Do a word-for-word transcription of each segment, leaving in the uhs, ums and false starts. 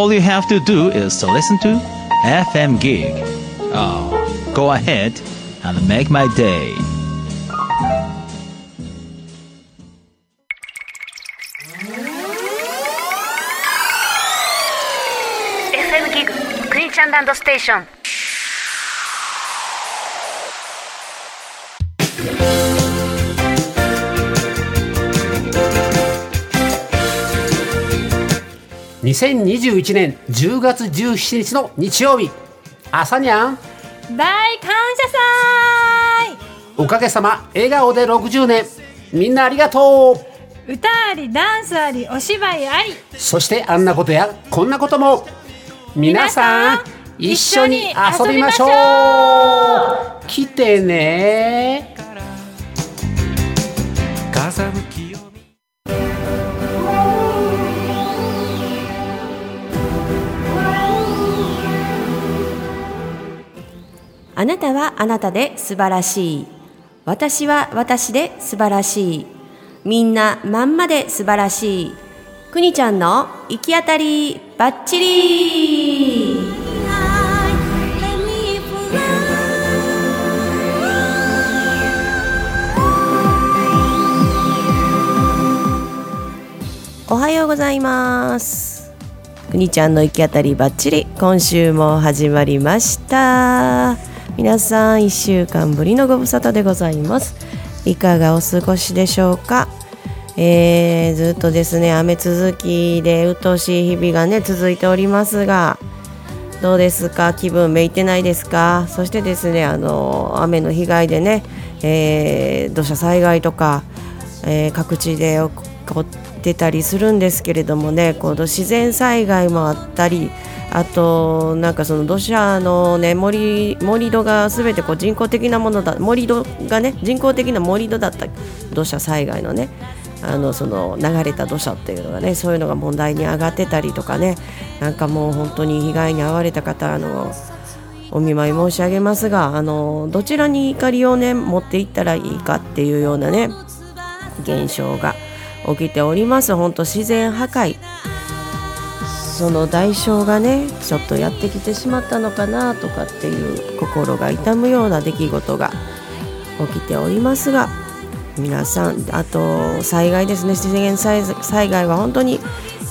all you have to do is to listen to エフエムギー Oh, go ahead and make my day. エフエムギー Kunichan Land Station。にせんにじゅういちねんじゅうがつじゅうしちにちの日曜日、朝にゃん大感謝祭。おかげさま笑顔でろくじゅうねん、みんなありがとう。歌ありダンスありお芝居あり、そしてあんなことやこんなことも、皆さん一緒に遊びましょう。来てね。風向きあなたはあなたで素晴らしい。私は私で素晴らしい。みんなまんまで素晴らしい。くにちゃんの行き当たりバッチリ。おはようございます。くにちゃんの行き当たりバッチリ。今週も始まりました。皆さんいっしゅうかんぶりのご無沙汰でございます。いかがお過ごしでしょうか、えー、ずっとですね雨続きで鬱陶しい日々がね続いておりますが、どうですか、気分めいてないですか。そしてですねあの雨の被害でね、えー、土砂災害とか、えー、各地で起こってたりするんですけれどもね、この自然災害もあったり、あとなんかその土砂のね 盛, 盛り土がすべてこう人工的なものだ盛り土がね人工的な盛り土だった土砂災害のねあのその流れた土砂っていうのがね、そういうのが問題に上がってたりとかね、なんかもう本当に被害に遭われた方、あのお見舞い申し上げますが、あのどちらに怒りをね持っていったらいいかっていうようなね現象が起きております。本当自然破壊、その代償がねちょっとやってきてしまったのかなとかっていう心が痛むような出来事が起きておりますが、皆さん、あと災害ですね、自然災害は本当に、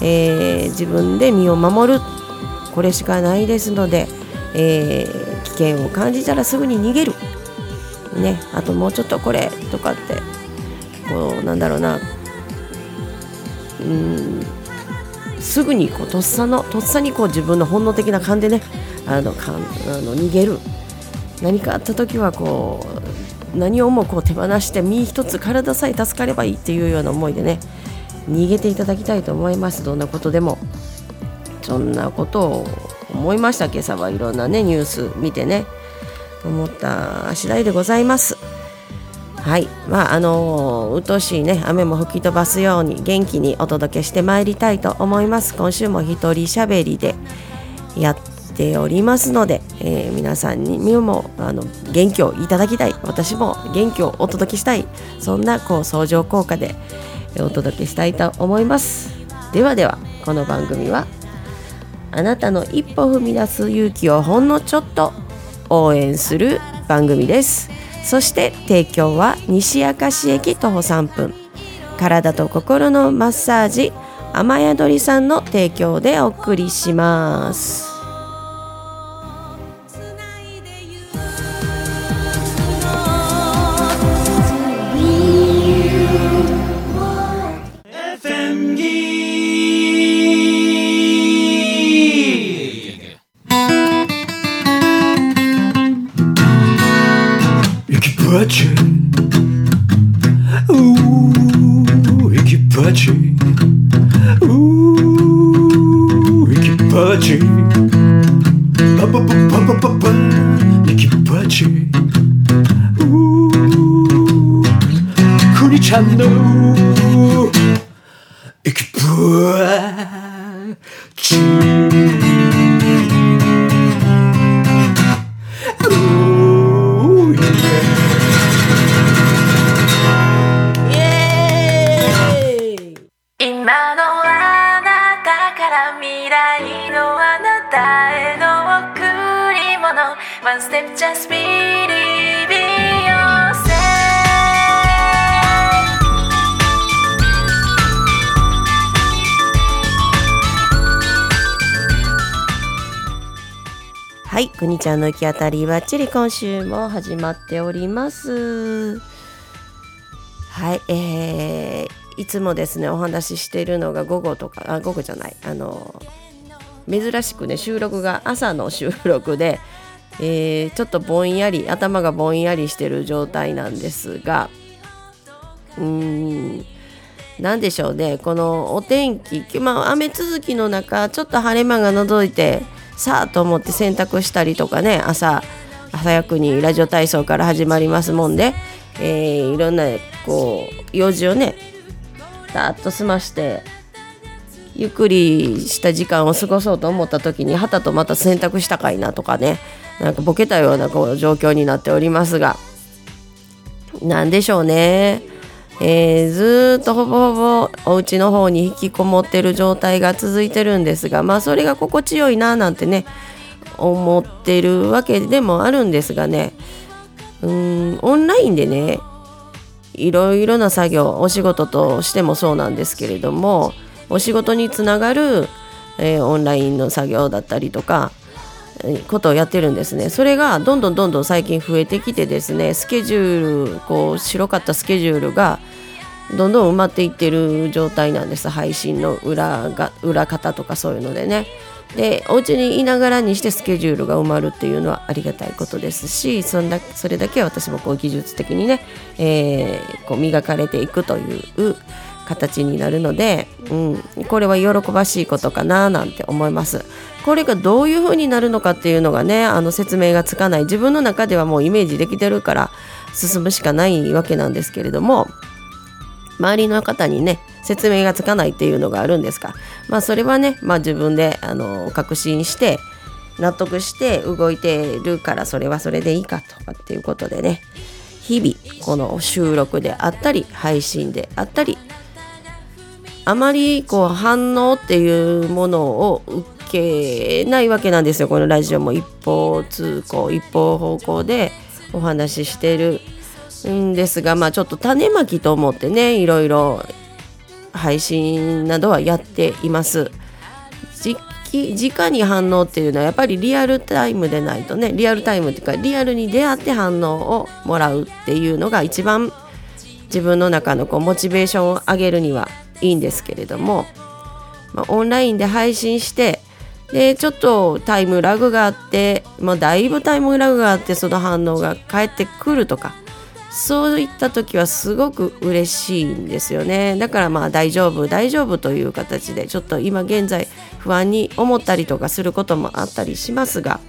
えー、自分で身を守る、これしかないですので、えー、危険を感じたらすぐに逃げる、ね、あともうちょっとこれとかってこうなんだろうな、うーんすぐにこうとっさのとっさにこう自分の本能的な勘でねあの勘あの逃げる、何かあった時はこう何をもこう手放して身一つ体さえ助かればいいっていうような思いでね逃げていただきたいと思います。どんなことでもそんなことを思いました。今朝はいろんなねニュース見てね思った次第でございます。はい、まああのー、うっとうしいね雨も吹き飛ばすように元気にお届けしてまいりたいと思います。今週も一人しゃべりでやっておりますので、えー、皆さんにもあの元気をいただきたい、私も元気をお届けしたい、そんなこう相乗効果でお届けしたいと思います。ではでは、この番組はあなたの一歩踏み出す勇気をほんのちょっと応援する番組です。そして提供は西明石駅徒歩さんぷん、体と心のマッサージ雨宿りさんの提供でお送りします。今のあなたから未来の One step, just be be yourself。 はい、くにちゃんの行き当たりばっちり、今週も始まっております。はい、えー、いつもですねお話ししているのが午後とかあ午後じゃないあの珍しくね収録が朝の収録で、えー、ちょっとぼんやり頭がぼんやりしてる状態なんですが、うーんなんでしょうね、このお天気、まあ、雨続きの中ちょっと晴れ間が覗いてさあと思って洗濯したりとかね、朝早くにラジオ体操から始まりますもんで、えー、いろんなこう用事をねダーッと済ましてゆっくりした時間を過ごそうと思った時にはたとまた洗濯したかいなとかね、なんかボケたようなこう状況になっておりますが、なんでしょうね、えー、ずっとほぼほぼお家の方に引きこもってる状態が続いてるんですが、まあそれが心地よいななんてね思ってるわけでもあるんですがね、うーんオンラインでねいろいろな作業、お仕事としてもそうなんですけれども、お仕事につながる、えー、オンラインの作業だったりとか、えー、ことをやってるんですね。それがどんどんどんどん最近増えてきてですね、スケジュール、こう白かったスケジュールがどんどん埋まっていってる状態なんです。配信の裏が、裏方とかそういうのでね。でお家にいながらにしてスケジュールが埋まるっていうのはありがたいことですし、そんだそれだけ私もこう技術的にね、えー、こう磨かれていくという形になるので、うん、これは喜ばしいことかななんて思います。これがどういう風になるのかっていうのがね、あの説明がつかない、自分の中ではもうイメージできてるから進むしかないわけなんですけれども、周りの方にね説明がつかないっていうのがあるんですか、まあそれはね、まあ、自分であの確信して納得して動いてるから、それはそれでいいかとかっていうことでね、日々この収録であったり配信であったり、あまりこう反応っていうものを受けないわけなんですよ。このラジオも一方通行、一方方向でお話ししてるんですが、まあちょっと種まきと思ってね、いろいろ配信などはやっています。直に反応っていうのはやっぱりリアルタイムでないとね、リアルタイムっていうかリアルに出会って反応をもらうっていうのが一番自分の中のこうモチベーションを上げるにはいいんですけれども、まあ、オンラインで配信してでちょっとタイムラグがあって、まあ、だいぶタイムラグがあってその反応が返ってくるとか、そういった時はすごく嬉しいんですよね。だからまあ大丈夫大丈夫という形で、ちょっと今現在不安に思ったりとかすることもあったりしますが、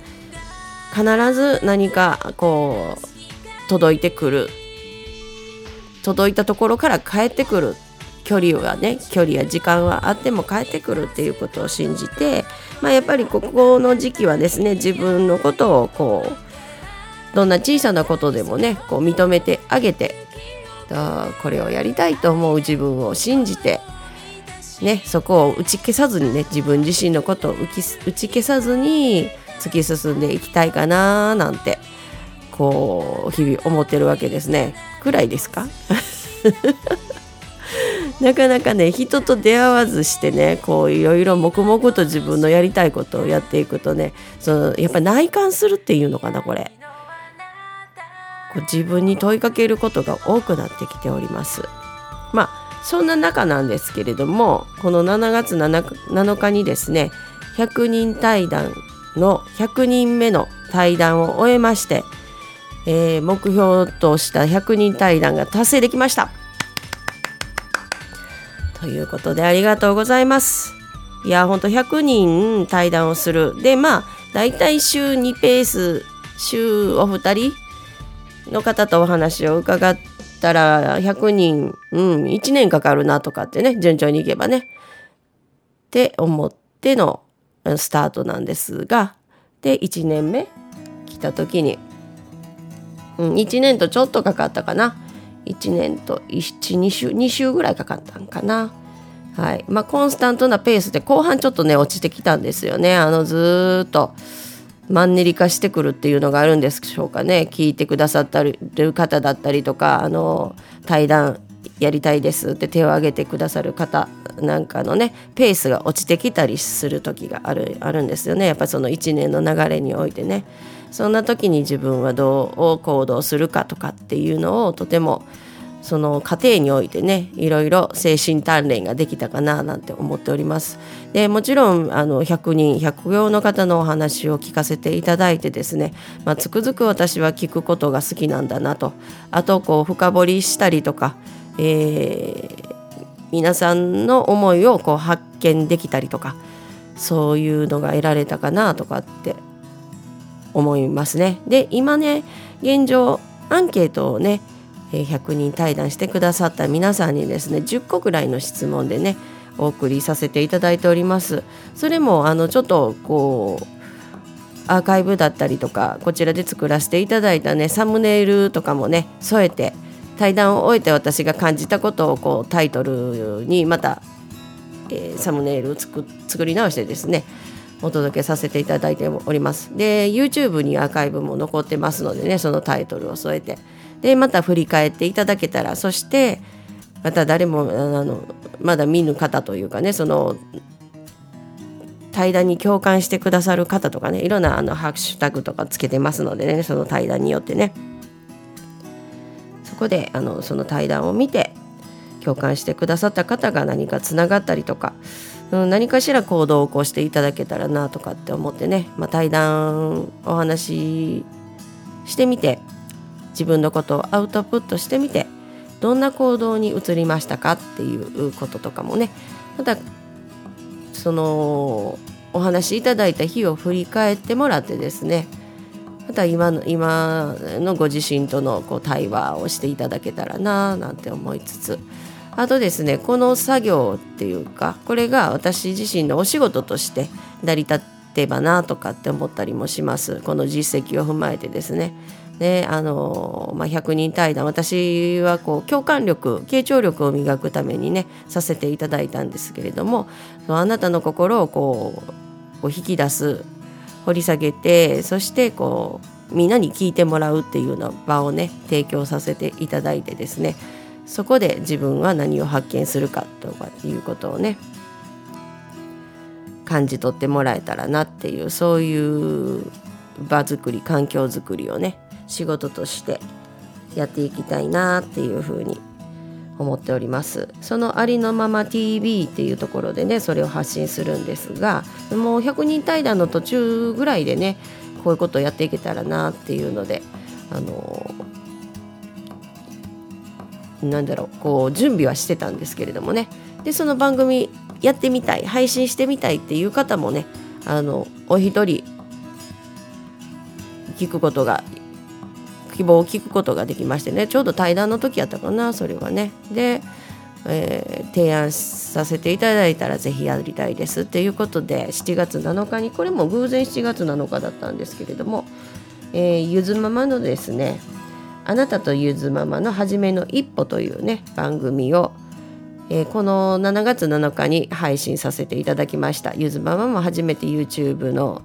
必ず何かこう届いてくる、届いたところから帰ってくる、距離はね、距離や時間はあっても帰ってくるっていうことを信じて、まあやっぱりここの時期はですね、自分のことをこうどんな小さなことでもねこう認めてあげて、あこれをやりたいと思う自分を信じて、ね、そこを打ち消さずにね、自分自身のことを打ち消さずに突き進んでいきたいかななんてこう日々思ってるわけですね。くらいですかなかなかね人と出会わずしてね、こういろいろ黙々と自分のやりたいことをやっていくとね、そのやっぱり内観するっていうのかな、これ自分に問いかけることが多くなってきております。まあそんな中なんですけれども、このしちがつなのかにですねひゃくにん対談のひゃくにんめの対談を終えまして、えー、目標としたひゃくにん対談が達成できましたということで、ありがとうございます。いや本当ひゃくにん対談をするで、まあだいたい週にペース、週お二人の方とお話を伺ったらひゃくにん、うん、いちねんかかるなとかってね、順調にいけばねって思ってのスタートなんですが、でいちねんめ来た時に、うん、いちねんとちょっとかかったかな、いちねんといち、にしゅう、にしゅうぐらいかかったんかな。はい、まあコンスタントなペースで後半ちょっとね落ちてきたんですよね。あのずーっとマンネリ化してくるっていうのがあるんでしょうかね。聞いてくださってる方だったりとか、あの対談やりたいですって手を挙げてくださる方なんかのね、ペースが落ちてきたりする時がある、あるんですよね。やっぱりそのいちねんの流れにおいてね、そんな時に自分はどう行動するかとかっていうのを、とてもその過程においてね、いろいろ精神鍛錬ができたかななんて思っております。でもちろんあのひゃくにんひゃくぎょうの方のお話を聞かせていただいてですね、まあ、つくづく私は聞くことが好きなんだなと、あとこう深掘りしたりとか、えー、皆さんの思いをこう発見できたりとか、そういうのが得られたかなとかって思いますね。で今ね、現状アンケートをね、ひゃくにん対談してくださった皆さんにですね、じゅっこくらいの質問でねお送りさせていただいております。それもあのちょっとこうアーカイブだったりとか、こちらで作らせていただいたねサムネイルとかもね添えて、対談を終えて私が感じたことをこうタイトルにまた、えー、サムネイルをつく作り直してですねお届けさせていただいております。で YouTube にアーカイブも残ってますのでね、そのタイトルを添えて、でまた振り返っていただけたら、そしてまた誰もあのまだ見ぬ方というかね、その対談に共感してくださる方とかね、いろんなあのハッシュタグとかつけてますのでね、その対談によってね、そこであのその対談を見て共感してくださった方が何かつながったりとか、何かしら行動を起こしていただけたらなとかって思ってね、まあ、対談お話ししてみて、自分のことをアウトプットしてみて、どんな行動に移りましたかっていうこととかもね、またそのお話しいただいた日を振り返ってもらってですね、また今の、今のご自身とのこう対話をしていただけたらななんて思いつつ、あとですね、この作業っていうか、これが私自身のお仕事として成り立てばなとかって思ったりもします。この実績を踏まえてですね、ねあのまあ、ひゃくにん対談、私はこう共感力、傾聴力を磨くためにねさせていただいたんですけれども、あなたの心をこう、こう引き出す、掘り下げて、そしてこうみんなに聞いてもらうっていうような場をね提供させていただいてですね、そこで自分は何を発見するかとかいうことをね感じ取ってもらえたらなっていう、そういう場作り、環境作りをね仕事としてやっていきたいなっていうふうに思っております。そのありのまま ティーブイ っていうところでね、それを発信するんですが、もうひゃくにん対談の途中ぐらいでね、こういうことをやっていけたらなっていうので、あのなんだろう、こう準備はしてたんですけれどもね、でその番組やってみたい、配信してみたいっていう方もね、あのお一人聞くことが希望を聞くことができましてね、ちょうど対談の時やったかな、それはね。で、えー、提案させていただいたらぜひやりたいですっていうことで、しちがつなのかに、これも偶然しちがつなのかだったんですけれども、えー、ゆずママのですね、あなたとゆずママのはじめの一歩というね番組を、えー、このしちがつなのかに配信させていただきました。ゆずママも初めて YouTube の、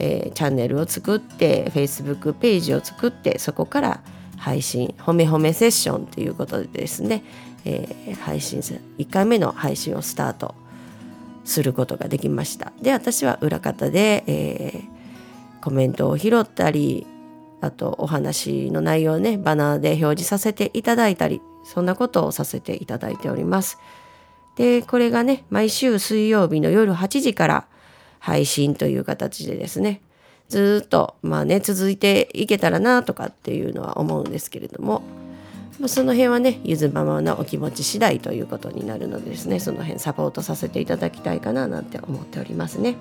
えー、チャンネルを作って、 Facebook ページを作って、そこから配信、ほめほめセッションということでですね、えー、配信いっかいめの配信をスタートすることができました。で私は裏方で、えー、コメントを拾ったり、あとお話の内容をねバナーで表示させていただいたり、そんなことをさせていただいております。でこれがね毎週水曜日の夜はちじから配信という形でですね、ずっとまあね続いていけたらなとかっていうのは思うんですけれども、その辺はねゆずママのお気持ち次第ということになるのでですね、その辺サポートさせていただきたいかななんて思っておりますね。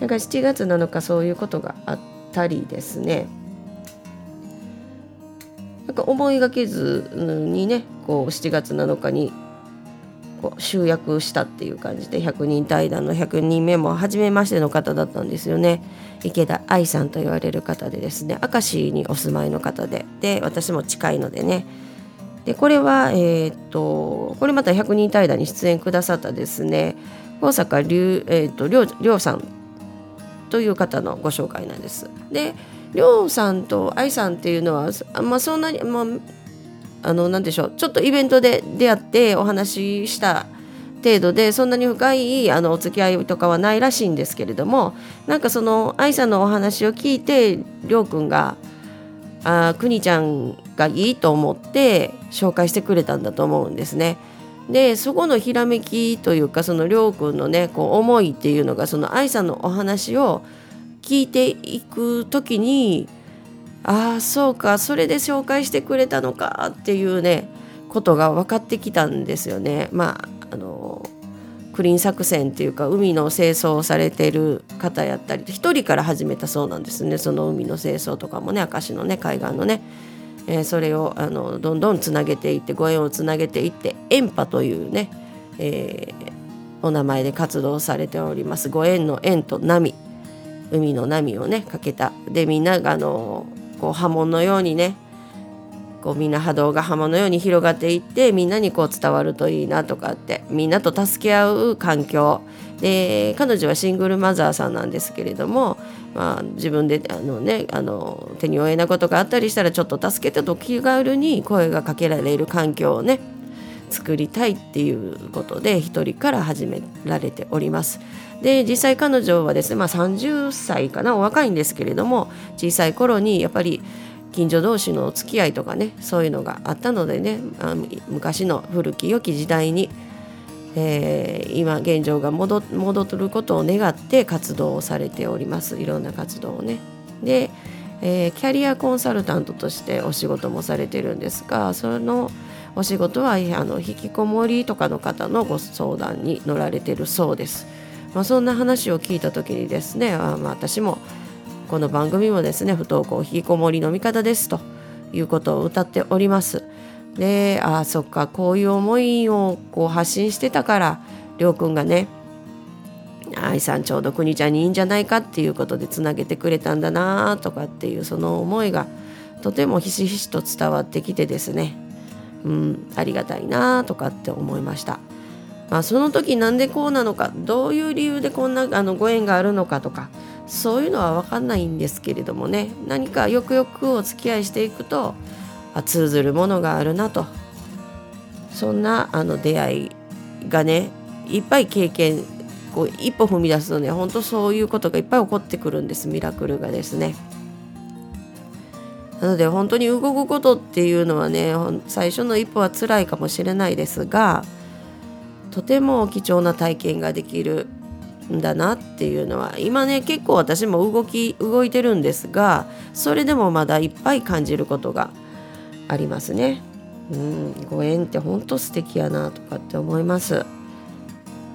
なんかしちがつなのかそういうことがあってたりですね、なんか思いがけずにねこうしちがつなのかにこう集約したっていう感じで、ひゃくにん対談のひゃくにんめも初めましての方だったんですよね。池田愛さんと言われる方でですね、明石にお住まいの方で、で私も近いのでね、でこれはえー、っとこれまたひゃくにん対談に出演くださったですね、大阪りゅう、えー、っとりょう、りょうさんという方のご紹介なんです。で、りょうさんとあいさんっていうのは、まあ、そんなに、まあ、あのなんでしょう、ちょっとイベントで出会ってお話しした程度で、そんなに深いあのお付き合いとかはないらしいんですけれども、なんかその愛さんのお話を聞いて、りょうくんがあくにちゃんがいいと思って紹介してくれたんだと思うんですね。で、そこのひらめきというか、そのりょうくんのね、こう思いっていうのが、その愛さんのお話を聞いていくときに、ああそうか、それで紹介してくれたのかっていうね、ことが分かってきたんですよね。まああのクリーン作戦っていうか、海の清掃をされている方やったり、一人から始めたそうなんですね。その海の清掃とかもね、明石のね海岸のね、えー、それをあのどんどんつなげていって、ご縁をつなげていって、縁波というね、えー、お名前で活動されております。ご縁の縁と波、海の波をねかけた。で、みんながあのこう波紋のようにね、こうみんな波動が浜のように広がっていって、みんなにこう伝わるといいなとかって、みんなと助け合う環境で、彼女はシングルマザーさんなんですけれども、まあ、自分であの、ね、あの手に負えないことがあったりしたら、ちょっと助けてと気軽に声がかけられる環境をね作りたいっていうことで、一人から始められております。で、実際彼女はですね、まあ、さんじゅっさいかな、お若いんですけれども、小さい頃にやっぱり近所同士のお付き合いとかね、そういうのがあったのでね、あの昔の古き良き時代に、えー、今現状が戻、戻ることを願って活動をされております。いろんな活動をね。で、えー、キャリアコンサルタントとしてお仕事もされてるんですが、そのお仕事はあの引きこもりとかの方のご相談に乗られてるそうです。まあ、そんな話を聞いた時にですね、あ、まあ、私もこの番組もですね、不登校引きこもりの味方ですということを歌っております。で、ああそっか、こういう思いをこう発信してたから、りょうくんがね、愛さんちょうどくにちゃんにいいんじゃないかっていうことでつなげてくれたんだなとかっていう、その思いがとてもひしひしと伝わってきてですね、うん、ありがたいなとかって思いました。まあ、その時なんでこうなのか、どういう理由でこんなあのご縁があるのかとか、そういうのは分かんないんですけれどもね、何かよくよくお付き合いしていくと、あ、通ずるものがあるなと、そんなあの出会いがね、いっぱい経験、こう一歩踏み出すとね、本当そういうことがいっぱい起こってくるんです。ミラクルがですね。なので本当に動くことっていうのはね、最初の一歩は辛いかもしれないですが、とても貴重な体験ができるんだなっていうのは、今ね結構私も動き動いてるんですが、それでもまだいっぱい感じることがありますね。うん、ご縁って本当素敵やなとかって思います。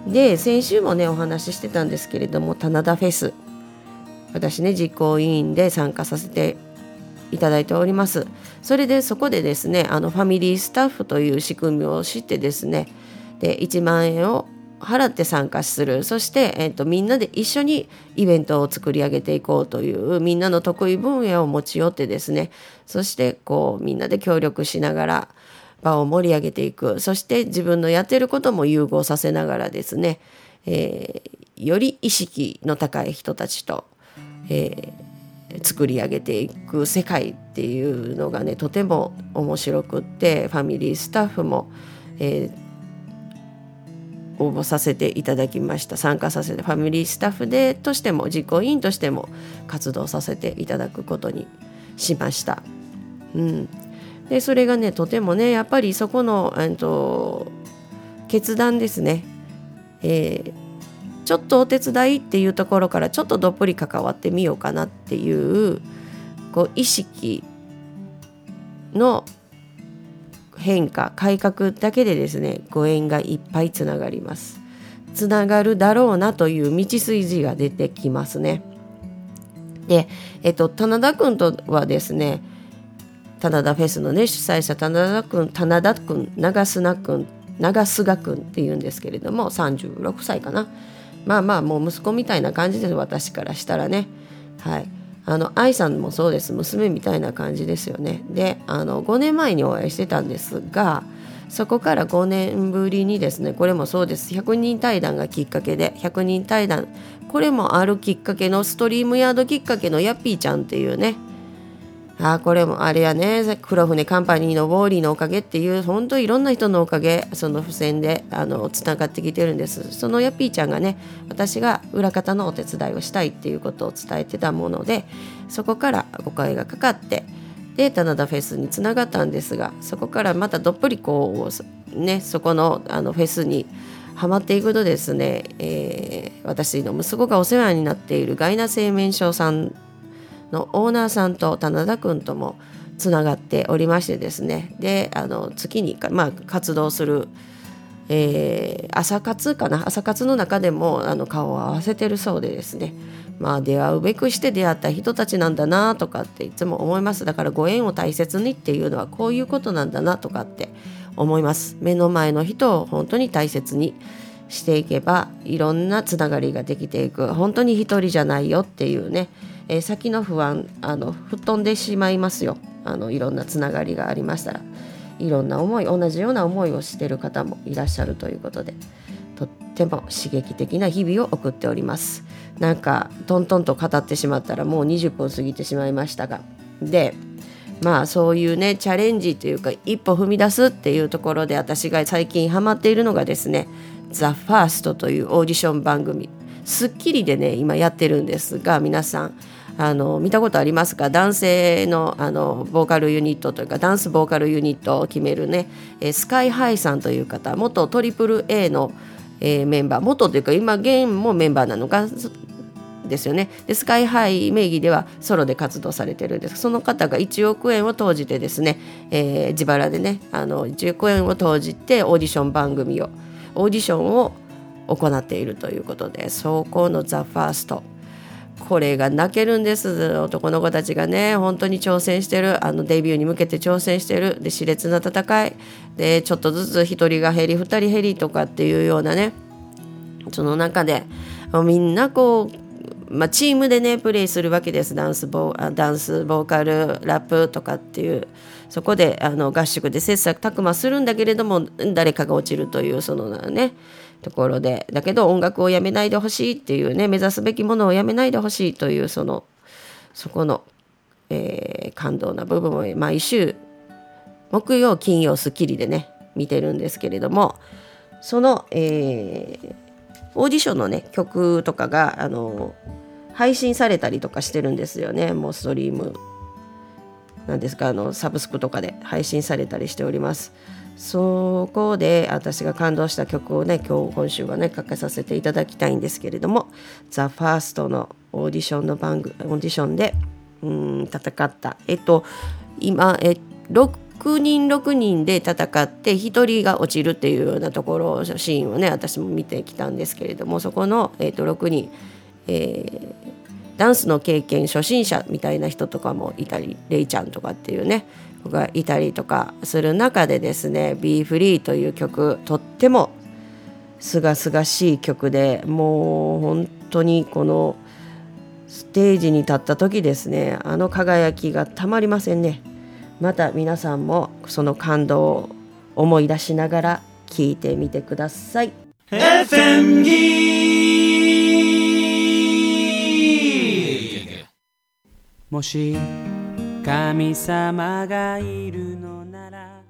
で、先週もねお話ししてたんですけれども、棚田フェス、私ね実行委員で参加させていただいております。それでそこでですね、あのファミリースタッフという仕組みを知ってですね、でいちまんえんを払って参加する、そして、えー、とみんなで一緒にイベントを作り上げていこうという、みんなの得意分野を持ち寄ってですね、そしてこうみんなで協力しながら場を盛り上げていく、そして自分のやってることも融合させながらですね、えー、より意識の高い人たちと、えー、作り上げていく世界っていうのがね、とても面白くって、ファミリースタッフも、えー応募させていただきました。参加させて、ファミリースタッフでとしても実行委員としても活動させていただくことにしました。うん、でそれがねとてもね、やっぱりそこの、えっと、決断ですね、えー、ちょっとお手伝いっていうところから、ちょっとどっぷり関わってみようかなっていう、こう意識の変化、改革だけでですね、ご縁がいっぱいつながります。つながるだろうなという道筋が出てきますね。で、えっと、棚田くんとはですね、棚田フェスのね主催者、棚田くん、棚田くん、長砂くん、長菅くんっていうんですけれども、さんじゅうろくさいかな、まあまあもう息子みたいな感じです、私からしたらね。はい、あの愛さんもそうです。娘みたいな感じですよね。で、あのごねんまえにお会いしてたんですが、そこからごねんぶりにですね、これもそうです。ひゃくにん対談がきっかけで、ひゃくにん対談これもあるきっかけのストリームヤードきっかけのヤッピーちゃんっていうね、ああこれもあれやね、黒船カンパニーのウォーリーのおかげっていう、本当いろんな人のおかげ、その付箋であのつながってきてるんです。そのヤッピーちゃんがね、私が裏方のお手伝いをしたいっていうことを伝えてたもので、そこから誤解がかかって、で棚田フェスにつながったんですが、そこからまたどっぷりこうね、そこのあのフェスにハマっていくとですね、えー、私の息子がお世話になっているガイナ製麺所さんのオーナーさんと棚田くんともつながっておりましてですね、であの月に、まあ、活動する、えー、朝活かな朝活の中でもあの顔を合わせてるそうでですね、まあ、出会うべくして出会った人たちなんだなとかっていつも思います。だからご縁を大切にっていうのはこういうことなんだなとかって思います。目の前の人を本当に大切にしていけばいろんなつながりができていく、本当に一人じゃないよっていうね、えー、先の不安あの吹っ飛んでしまいますよ。あのいろんなつながりがありましたら、いろんな思い、同じような思いをしている方もいらっしゃるということで、とっても刺激的な日々を送っております。なんかトントンと語ってしまったらもうにじゅっぷん過ぎてしまいましたが、でまあそういうね、チャレンジというか一歩踏み出すっていうところで、私が最近ハマっているのがですね、ザ・ファーストというオーディション番組、スッキリでね今やってるんですが、皆さんあの見たことありますか？男性の、あのボーカルユニットというかダンスボーカルユニットを決めるね、えスカイハイさんという方、元トリプル A の、えー、メンバー、元というか今現もメンバーなのかですよね。でスカイハイ名義ではソロで活動されてるんです。その方がいちおくえんを投じてですね、えー、自腹でねあのいちおくえんを投じてオーディション番組をオーディションを行っているということで、そこのザ・ファースト、これが泣けるんです。男の子たちがね本当に挑戦してる、あのデビューに向けて挑戦してる、で熾烈な戦いでちょっとずつひとりが減りふたり減りとかっていうようなね、その中でみんなこうまあ、チームでねプレイするわけです。ダンスボー、ダンスボーカルラップとかっていう、そこであの合宿で切磋琢磨するんだけれども、誰かが落ちるというそのねところで、だけど音楽をやめないでほしいっていうね、目指すべきものをやめないでほしいというそのそこの、えー、感動な部分を毎週木曜金曜スッキリでね見てるんですけれども、その、えー、オーディションのね曲とかがあの配信されたりとかしてるんですよね。もうストリームなんですか、あのサブスクとかで配信されたりしております。そこで私が感動した曲をね今日今週はねかけさせていただきたいんですけれども、ザ・ファーストのオーディションの番組オーディションでうーん戦ったえっと今えろくにんろくにんで戦ってひとりが落ちるっていうようなところシーンをね私も見てきたんですけれども、そこの、えっと、ろくにん、えー、ダンスの経験初心者みたいな人とかもいたり、レイちゃんとかっていうね子がいたりとかする中でですね、 Be Free という曲、とってもすがすがしい曲で、もう本当にこのステージに立った時ですね、あの輝きがたまりませんね。また皆さんもその感動を思い出しながら聴いてみてください。 エフエムジー もし神様がいるのなら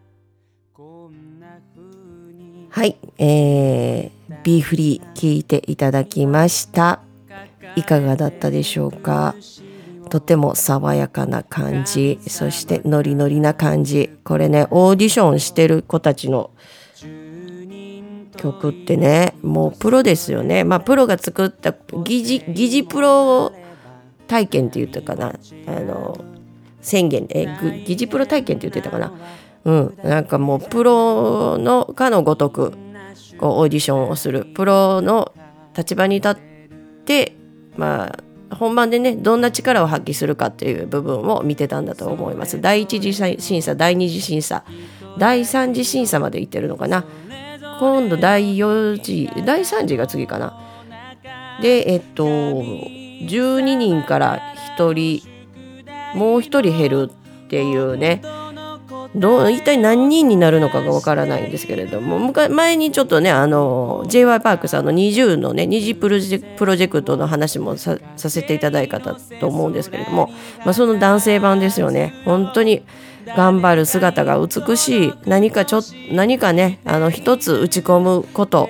こんな風に、はい、えー、Be Free 聴いていただきました。いかがだったでしょうか？とても爽やかな感じ、そしてノリノリな感じ、これねオーディションしてる子たちの曲ってねもうプロですよね。まあプロが作った疑似、疑似プロ体験って言ったかな、あの宣言え疑似プロ体験って言ってたかな、うん、なんかもうプロのかのごとくこうオーディションをする、プロの立場に立ってまあ本番でねどんな力を発揮するかっていう部分を見てたんだと思います。第一次審査、第二次審査、第三次審査までいってるのかな、今度第四次第三次が次かな。でえっとじゅうににんからひとりもうひとり減るっていうね、どう一体何人になるのかがわからないんですけれども、前にちょっとねあの ジェイワイ パークさんのニジューのねニジュープロジェ、プロジェクトの話も さ, させていただいたと思うんですけれども、まあ、その男性版ですよね。本当に頑張る姿が美しい。何かちょ何かねあの一つ打ち込むこと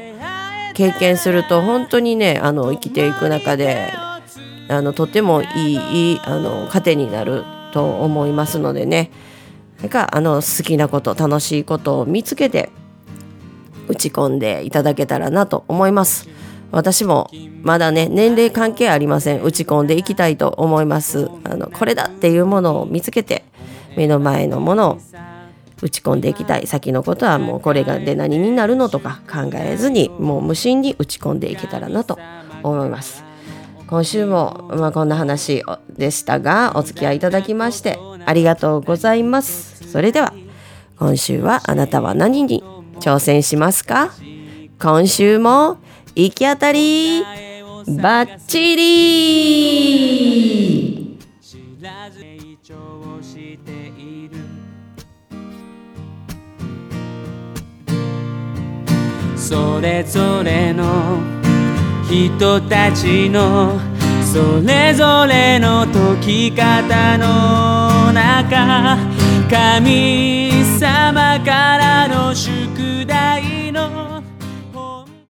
経験すると本当にねあの生きていく中であのとてもい い, い, いあの糧になると思いますのでね、なんかあの好きなこと楽しいことを見つけて打ち込んでいただけたらなと思います。私もまだね年齢関係ありません。打ち込んでいきたいと思います。あのこれだっていうものを見つけて目の前のものを打ち込んでいきたい。先のことはもうこれがで何になるのとか考えずにもう無心に打ち込んでいけたらなと思います。今週も、まあ、こんな話でしたがお付き合いいただきましてありがとうございます。それでは今週はあなたは何に挑戦しますか。今週も行き当たりバッチリ。知らず成長しているそれぞれの人たちのそれぞれの解き方の中、神様からの宿題の